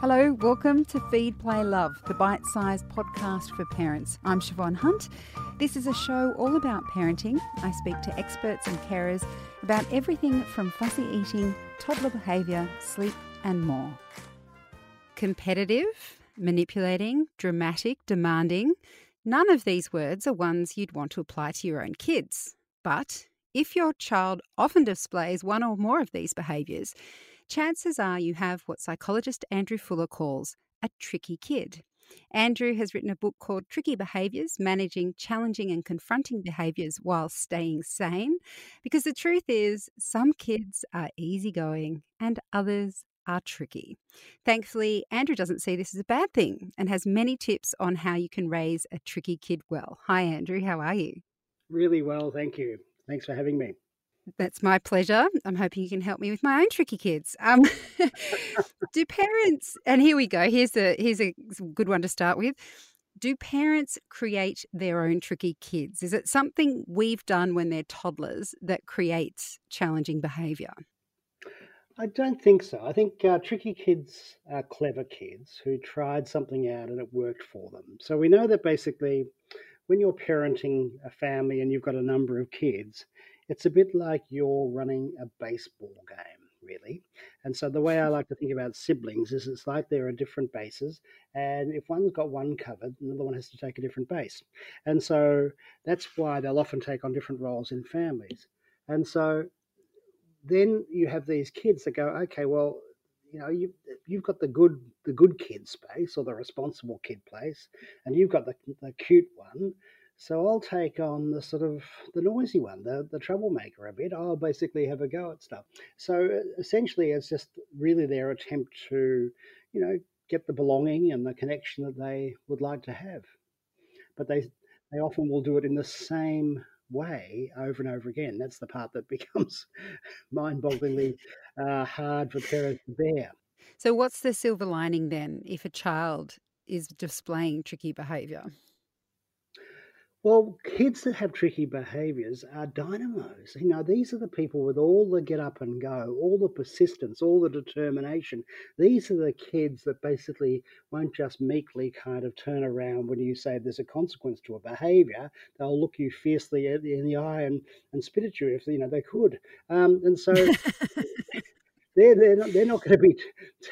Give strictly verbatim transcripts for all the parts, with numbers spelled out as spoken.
Hello, welcome to Feed, Play, Love, the bite-sized podcast for parents. I'm Siobhan Hunt. This is a show all about parenting. I speak to experts and carers about everything from fussy eating, toddler behaviour, sleep and more. Competitive, manipulating, dramatic, demanding. None of these words are ones you'd want to apply to your own kids. But if your child often displays one or more of these behaviours, chances are you have what psychologist Andrew Fuller calls a tricky kid. Andrew has written a book called Tricky Behaviours, Managing Challenging and Confronting Behaviours While Staying Sane, because the truth is some kids are easygoing and others are tricky. Thankfully, Andrew doesn't see this as a bad thing and has many tips on how you can raise a tricky kid well. Hi, Andrew. How are you? Really well, thank you. Thanks for having me. That's my pleasure. I'm hoping you can help me with my own tricky kids. Um, do parents, and here we go, here's a, here's a good one to start with. Do parents create their own tricky kids? Is it something we've done when they're toddlers that creates challenging behaviour? I don't think so. I think uh, tricky kids are clever kids who tried something out and it worked for them. So we know that basically when you're parenting a family and you've got a number of kids, it's a bit like you're running a baseball game, really. And so the way I like to think about siblings is it's like there are different bases, and if one's got one covered, another one has to take a different base. And so that's why they'll often take on different roles in families. And so then you have these kids that go, okay, well, you know, you, you've got the good the good kid space or the responsible kid place, and you've got the, the cute one. So I'll take on the sort of the noisy one, the, the troublemaker a bit. I'll basically have a go at stuff. So essentially, it's just really their attempt to, you know, get the belonging and the connection that they would like to have. But they they often will do it in the same way over and over again. That's the part that becomes mind-bogglingly uh, hard for parents to bear. So what's the silver lining then if a child is displaying tricky behaviour? Well, kids that have tricky behaviours are dynamos. You know, these are the people with all the get up and go, all the persistence, all the determination. These are the kids that basically won't just meekly kind of turn around when you say there's a consequence to a behaviour. They'll look you fiercely in the eye and, and spit at you if, you know, they could. Um, and so they're, they're not, they're not going to be t-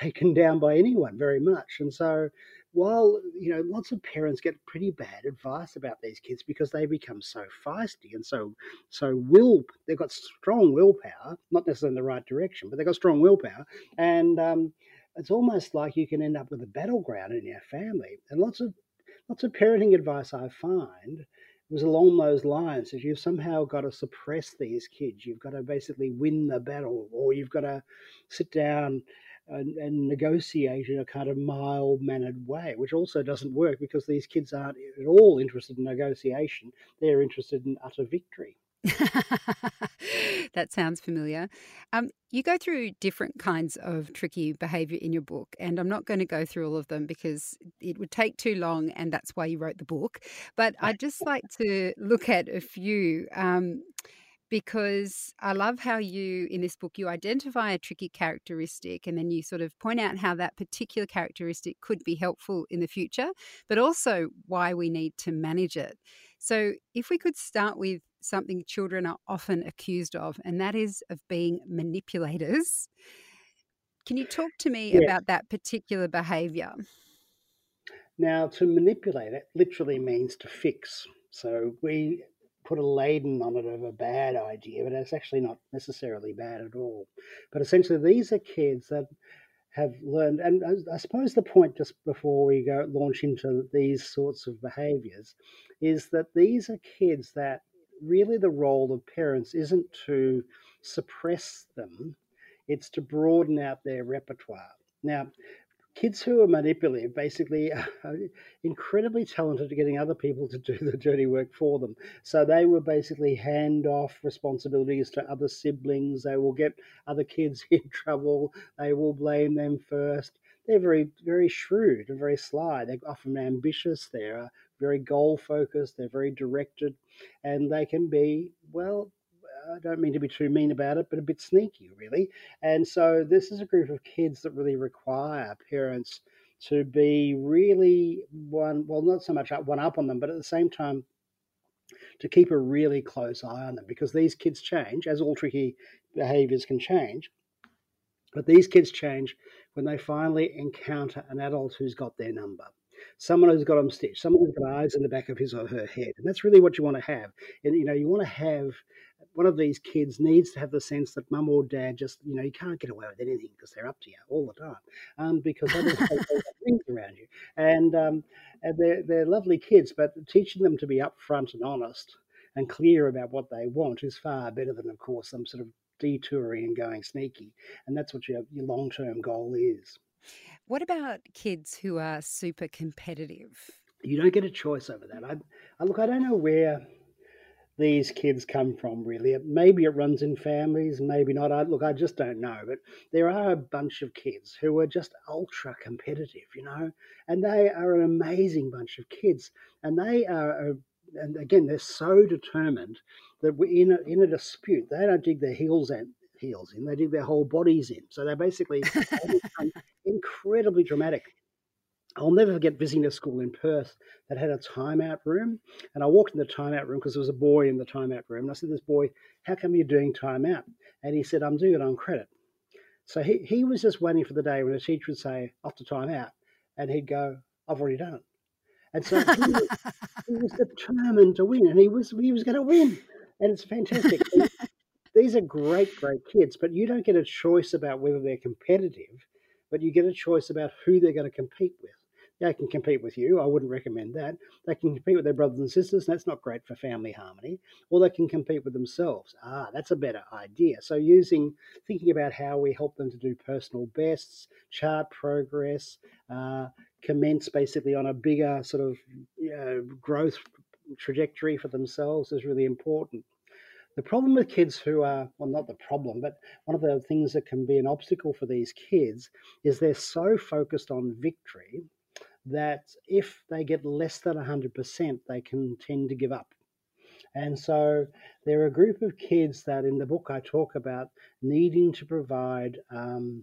taken down by anyone very much. And so while, you know, lots of parents get pretty bad advice about these kids because they become so feisty and so so will, they've got strong willpower, not necessarily in the right direction, but they've got strong willpower. And um, it's almost like you can end up with a battleground in your family. And lots of lots of parenting advice I find was along those lines. If you've somehow got to suppress these kids, you've got to basically win the battle, or you've got to sit down And, and negotiate in a kind of mild-mannered way, which also doesn't work because these kids aren't at all interested in negotiation. They're interested in utter victory. That sounds familiar. Um, you go through different kinds of tricky behaviour in your book, and I'm not going to go through all of them because it would take too long, and that's why you wrote the book. But I'd just like to look at a few. Um, Because I love how you, in this book, you identify a tricky characteristic and then you sort of point out how that particular characteristic could be helpful in the future, but also why we need to manage it. So if we could start with something children are often accused of, and that is of being manipulators. Can you talk to me yeah. about that particular behaviour? Now, to manipulate it literally means to fix. So we put a laden on it of a bad idea, but it's actually not necessarily bad at all. But essentially, these are kids that have learned, and I suppose the point just before we go launch into these sorts of behaviours is that these are kids that really the role of parents isn't to suppress them, it's to broaden out their repertoire. Now, kids who are manipulative basically are incredibly talented at getting other people to do the dirty work for them. So they will basically hand off responsibilities to other siblings. They will get other kids in trouble. They will blame them first. They're very, very shrewd and very sly. They're often ambitious. They're very goal-focused. They're very directed. And they can be, well, I don't mean to be too mean about it, but a bit sneaky, really. And so this is a group of kids that really require parents to be really one, well, not so much up, one up on them, but at the same time, to keep a really close eye on them, because these kids change, as all tricky behaviours can change. But these kids change when they finally encounter an adult who's got their number, someone who's got them stitched, someone who's got eyes in the back of his or her head. And that's really what you want to have. And, you know, you want to have one of these kids needs to have the sense that mum or dad just, you know, you can't get away with anything because they're up to you all the time, um, because others have things around you. And, um, and they're, they're lovely kids, but teaching them to be upfront and honest and clear about what they want is far better than, of course, some sort of detouring and going sneaky. And that's what your, your long-term goal is. What about kids who are super competitive? You don't get a choice over that. I, I look, I don't know where these kids come from, really. Maybe it runs in families, maybe not. I, look, I just don't know. But there are a bunch of kids who are just ultra competitive, you know, and they are an amazing bunch of kids. And they are, a, and again, they're so determined that we're in a, in a dispute. They don't dig their heels in. heels in, they dig their whole bodies in. So they basically incredibly dramatic. I'll never forget visiting a school in Perth that had a timeout room. And I walked in the timeout room because there was a boy in the timeout room. And I said, this boy, how come you're doing timeout? And he said, I'm doing it on credit. So he, he was just waiting for the day when a teacher would say, off to timeout. And he'd go, I've already done it. And so he, was, he was determined to win. And he was, he was going to win. And it's fantastic. These are great, great kids, but you don't get a choice about whether they're competitive, but you get a choice about who they're going to compete with. They can compete with you. I wouldn't recommend that. They can compete with their brothers and sisters, and that's not great for family harmony. Or they can compete with themselves. Ah, that's a better idea. So using, thinking about how we help them to do personal bests, chart progress, uh, commence basically on a bigger sort of you know, growth trajectory for themselves is really important. The problem with kids who are, well, not the problem, but one of the things that can be an obstacle for these kids is they're so focused on victory that if they get less than one hundred percent, they can tend to give up. And so there are a group of kids that in the book I talk about needing to provide um,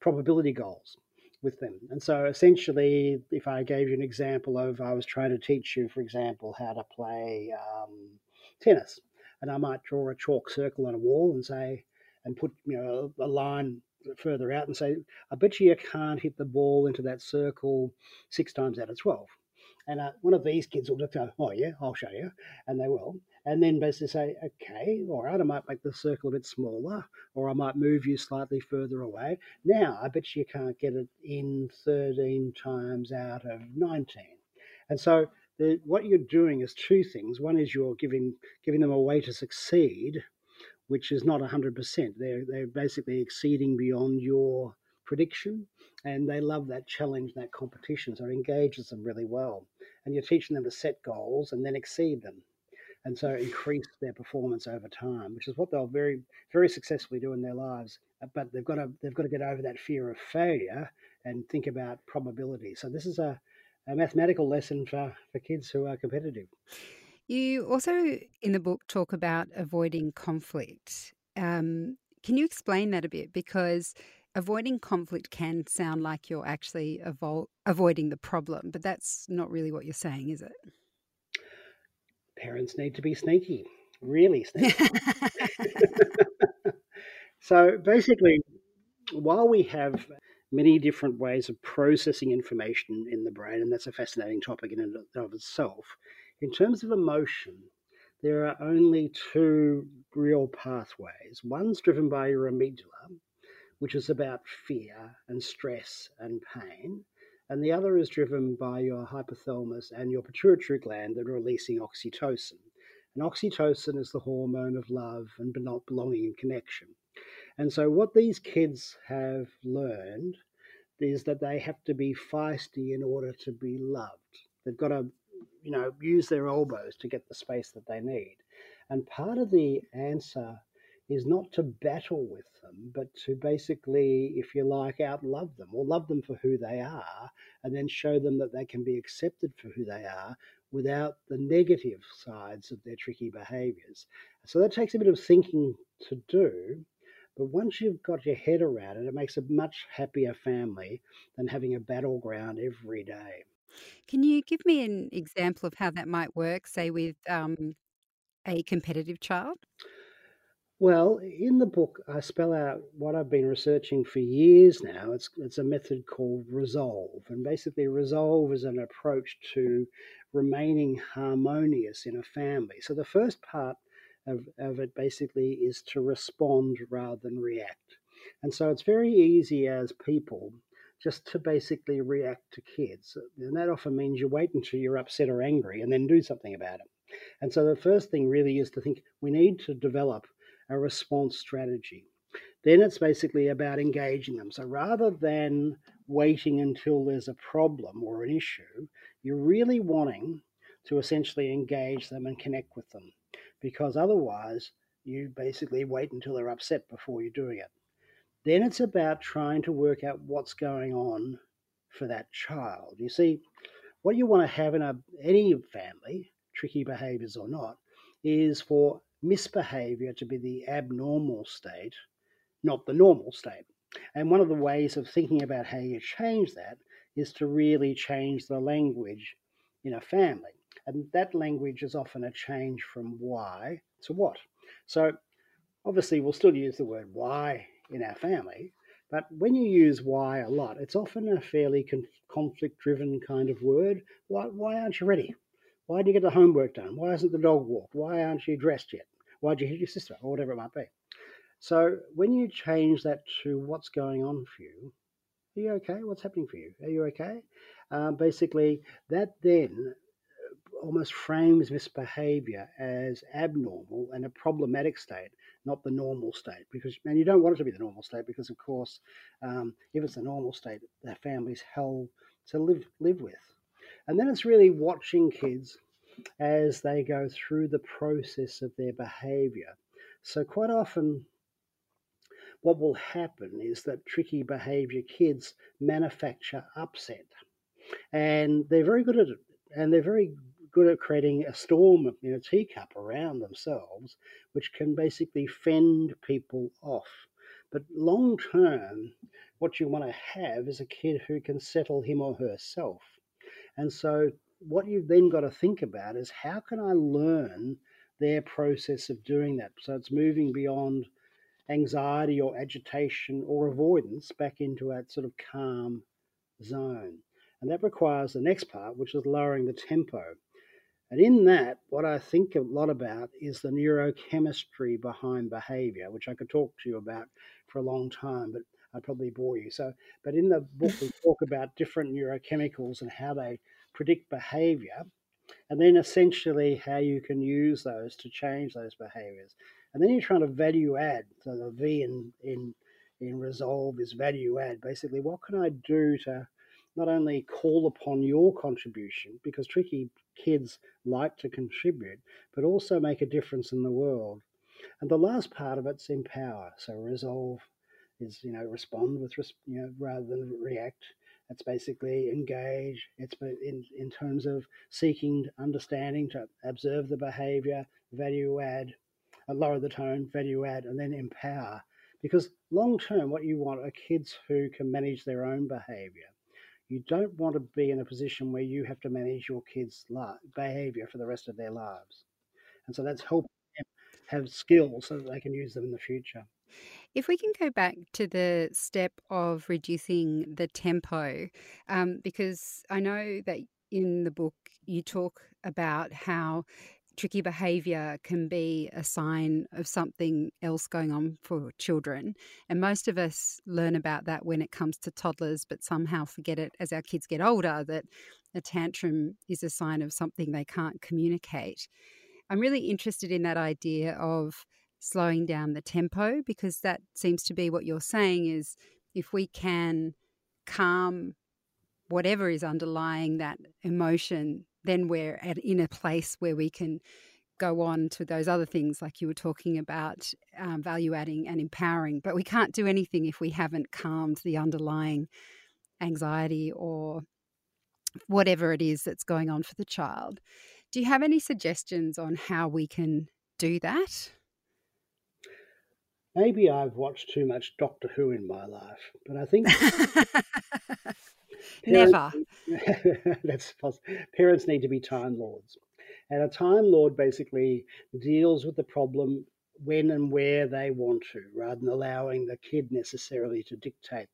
probability goals with them. And so essentially, if I gave you an example of, I was trying to teach you, for example, how to play um, tennis. And I might draw a chalk circle on a wall and say, and put you know a line further out and say, I bet you you can't hit the ball into that circle six times out of twelve. And uh, one of these kids will just go, oh yeah, I'll show you, and they will. And then basically say, okay, all right, I might make the circle a bit smaller, or I might move you slightly further away. Now I bet you can't get it in thirteen times out of nineteen. And so The, what you're doing is two things. One is you're giving giving them a way to succeed, which is not one hundred percent. They're, they're basically exceeding beyond your prediction, and they love that challenge, that competition, so it engages them really well. And you're teaching them to set goals and then exceed them, and so increase their performance over time, which is what they'll very, very successfully do in their lives. But they've got to they've got to get over that fear of failure and think about probability. So this is a A mathematical lesson for, for kids who are competitive. You also, in the book, talk about avoiding conflict. Um, can you explain that a bit? Because avoiding conflict can sound like you're actually avo- avoiding the problem, but that's not really what you're saying, is it? Parents need to be sneaky, really sneaky. So basically, while we have many different ways of processing information in the brain, and that's a fascinating topic in and of itself. In terms of emotion, there are only two real pathways. One's driven by your amygdala, which is about fear and stress and pain, and the other is driven by your hypothalamus and your pituitary gland that are releasing oxytocin. And oxytocin is the hormone of love and belonging and connection. And so what these kids have learned is that they have to be feisty in order to be loved. They've got to, you know, use their elbows to get the space that they need. And part of the answer is not to battle with them, but to basically, if you like, outlove them or love them for who they are, and then show them that they can be accepted for who they are without the negative sides of their tricky behaviours. So that takes a bit of thinking to do, but once you've got your head around it, it makes a much happier family than having a battleground every day. Can you give me an example of how that might work, say with um, a competitive child? Well, in the book, I spell out what I've been researching for years now. It's it's a method called resolve. And basically, resolve is an approach to remaining harmonious in a family. So the first part of, of it basically is to respond rather than react. And so it's very easy as people just to basically react to kids. And that often means you wait until you're upset or angry and then do something about it. And so the first thing really is to think we need to develop a response strategy. Then it's basically about engaging them. So rather than waiting until there's a problem or an issue, you're really wanting to essentially engage them and connect with them, because otherwise you basically wait until they're upset before you're doing it. Then it's about trying to work out what's going on for that child. You see, what you want to have in a, any family, tricky behaviours or not, is for misbehavior to be the abnormal state, not the normal state. And one of the ways of thinking about how you change that is to really change the language in a family. And that language is often a change from why to what. So obviously we'll still use the word why in our family, but when you use why a lot, it's often a fairly con- conflict-driven kind of word. Why, why aren't you ready? Why did you get the homework done? Why isn't the dog walked? Why aren't you dressed yet? Why'd you hit your sister? Or whatever it might be. So when you change that to what's going on for you, are you okay? What's happening for you? Are you okay? Uh, basically, that then almost frames misbehavior as abnormal and a problematic state, not the normal state. Because, and you don't want it to be the normal state because, of course, um, if it's the normal state, the family's hell to live live with. And then it's really watching kids as they go through the process of their behaviour. So quite often what will happen is that tricky behaviour kids manufacture upset. And they're very good at it. And they're very good at creating a storm in a teacup around themselves, which can basically fend people off. But long term, what you want to have is a kid who can settle him or herself. And so what you've then got to think about is how can I learn their process of doing that? So it's moving beyond anxiety or agitation or avoidance back into that sort of calm zone. And that requires the next part, which is lowering the tempo. And in that, what I think a lot about is the neurochemistry behind behaviour, which I could talk to you about for a long time, but I'd probably bore you. So, but in the book, we talk about different neurochemicals and how they predict behavior, and then essentially how you can use those to change those behaviors. And then you're trying to value add. So the V in in, in resolve is value add. Basically, what can I do to not only call upon your contribution, because tricky kids like to contribute, but also make a difference in the world. And the last part of it's empower. So resolve is, you know, respond with, you know, rather than react. It's basically engage. It's in, in terms of seeking understanding, to observe the behavior, value add, lower the tone, value add, and then empower. Because long term, what you want are kids who can manage their own behavior. You don't want to be in a position where you have to manage your kids' behavior for the rest of their lives. And so that's helping them have skills so that they can use them in the future. If we can go back to the step of reducing the tempo, um, because I know that in the book you talk about how tricky behaviour can be a sign of something else going on for children. And most of us learn about that when it comes to toddlers, but somehow forget it as our kids get older, that a tantrum is a sign of something they can't communicate. I'm really interested in that idea of slowing down the tempo, because that seems to be what you're saying is if we can calm whatever is underlying that emotion, then we're at, in a place where we can go on to those other things like you were talking about, um, value adding and empowering. But we can't do anything if we haven't calmed the underlying anxiety or whatever it is that's going on for the child. Do you have any suggestions on how we can do that? Maybe I've watched too much Doctor Who in my life, but I think... parents, Never. That's possible. Parents need to be Time Lords. And a Time Lord basically deals with the problem when and where they want to, rather than allowing the kid necessarily to dictate.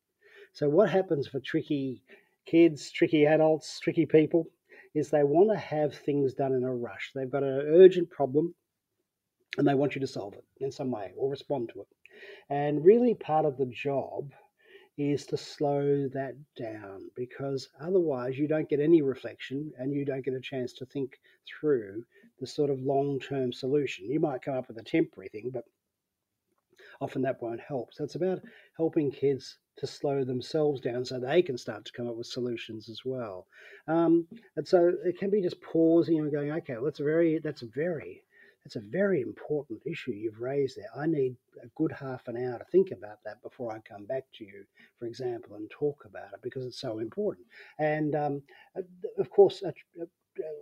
So what happens for tricky kids, tricky adults, tricky people, is they want to have things done in a rush. They've got an urgent problem, and they want you to solve it in some way or respond to it. And really part of the job is to slow that down, because otherwise you don't get any reflection and you don't get a chance to think through the sort of long-term solution. You might come up with a temporary thing, but often that won't help. So it's about helping kids to slow themselves down so they can start to come up with solutions as well. Um, and so it can be just pausing and going, okay, well, that's a very, that's a very, It's a very important issue you've raised there. I need a good half an hour to think about that before I come back to you, for example, and talk about it, because it's so important. And, um, of course, a, a,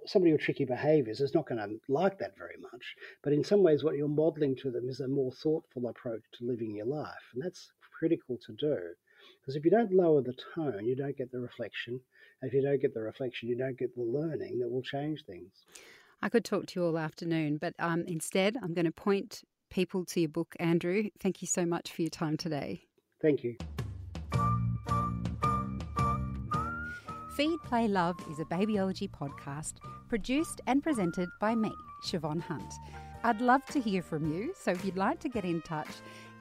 somebody with tricky behaviours is not going to like that very much. But in some ways, what you're modelling to them is a more thoughtful approach to living your life. And that's critical to do, because if you don't lower the tone, you don't get the reflection. And if you don't get the reflection, you don't get the learning that will change things. I could talk to you all afternoon, but um, instead I'm going to point people to your book, Andrew. Thank you so much for your time today. Thank you. Feed, Play, Love is a babyology podcast produced and presented by me, Siobhan Hunt. I'd love to hear from you, so if you'd like to get in touch,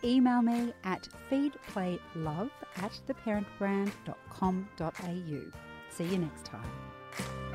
email me at feedplaylove at the parent brand dot com dot a u. See you next time.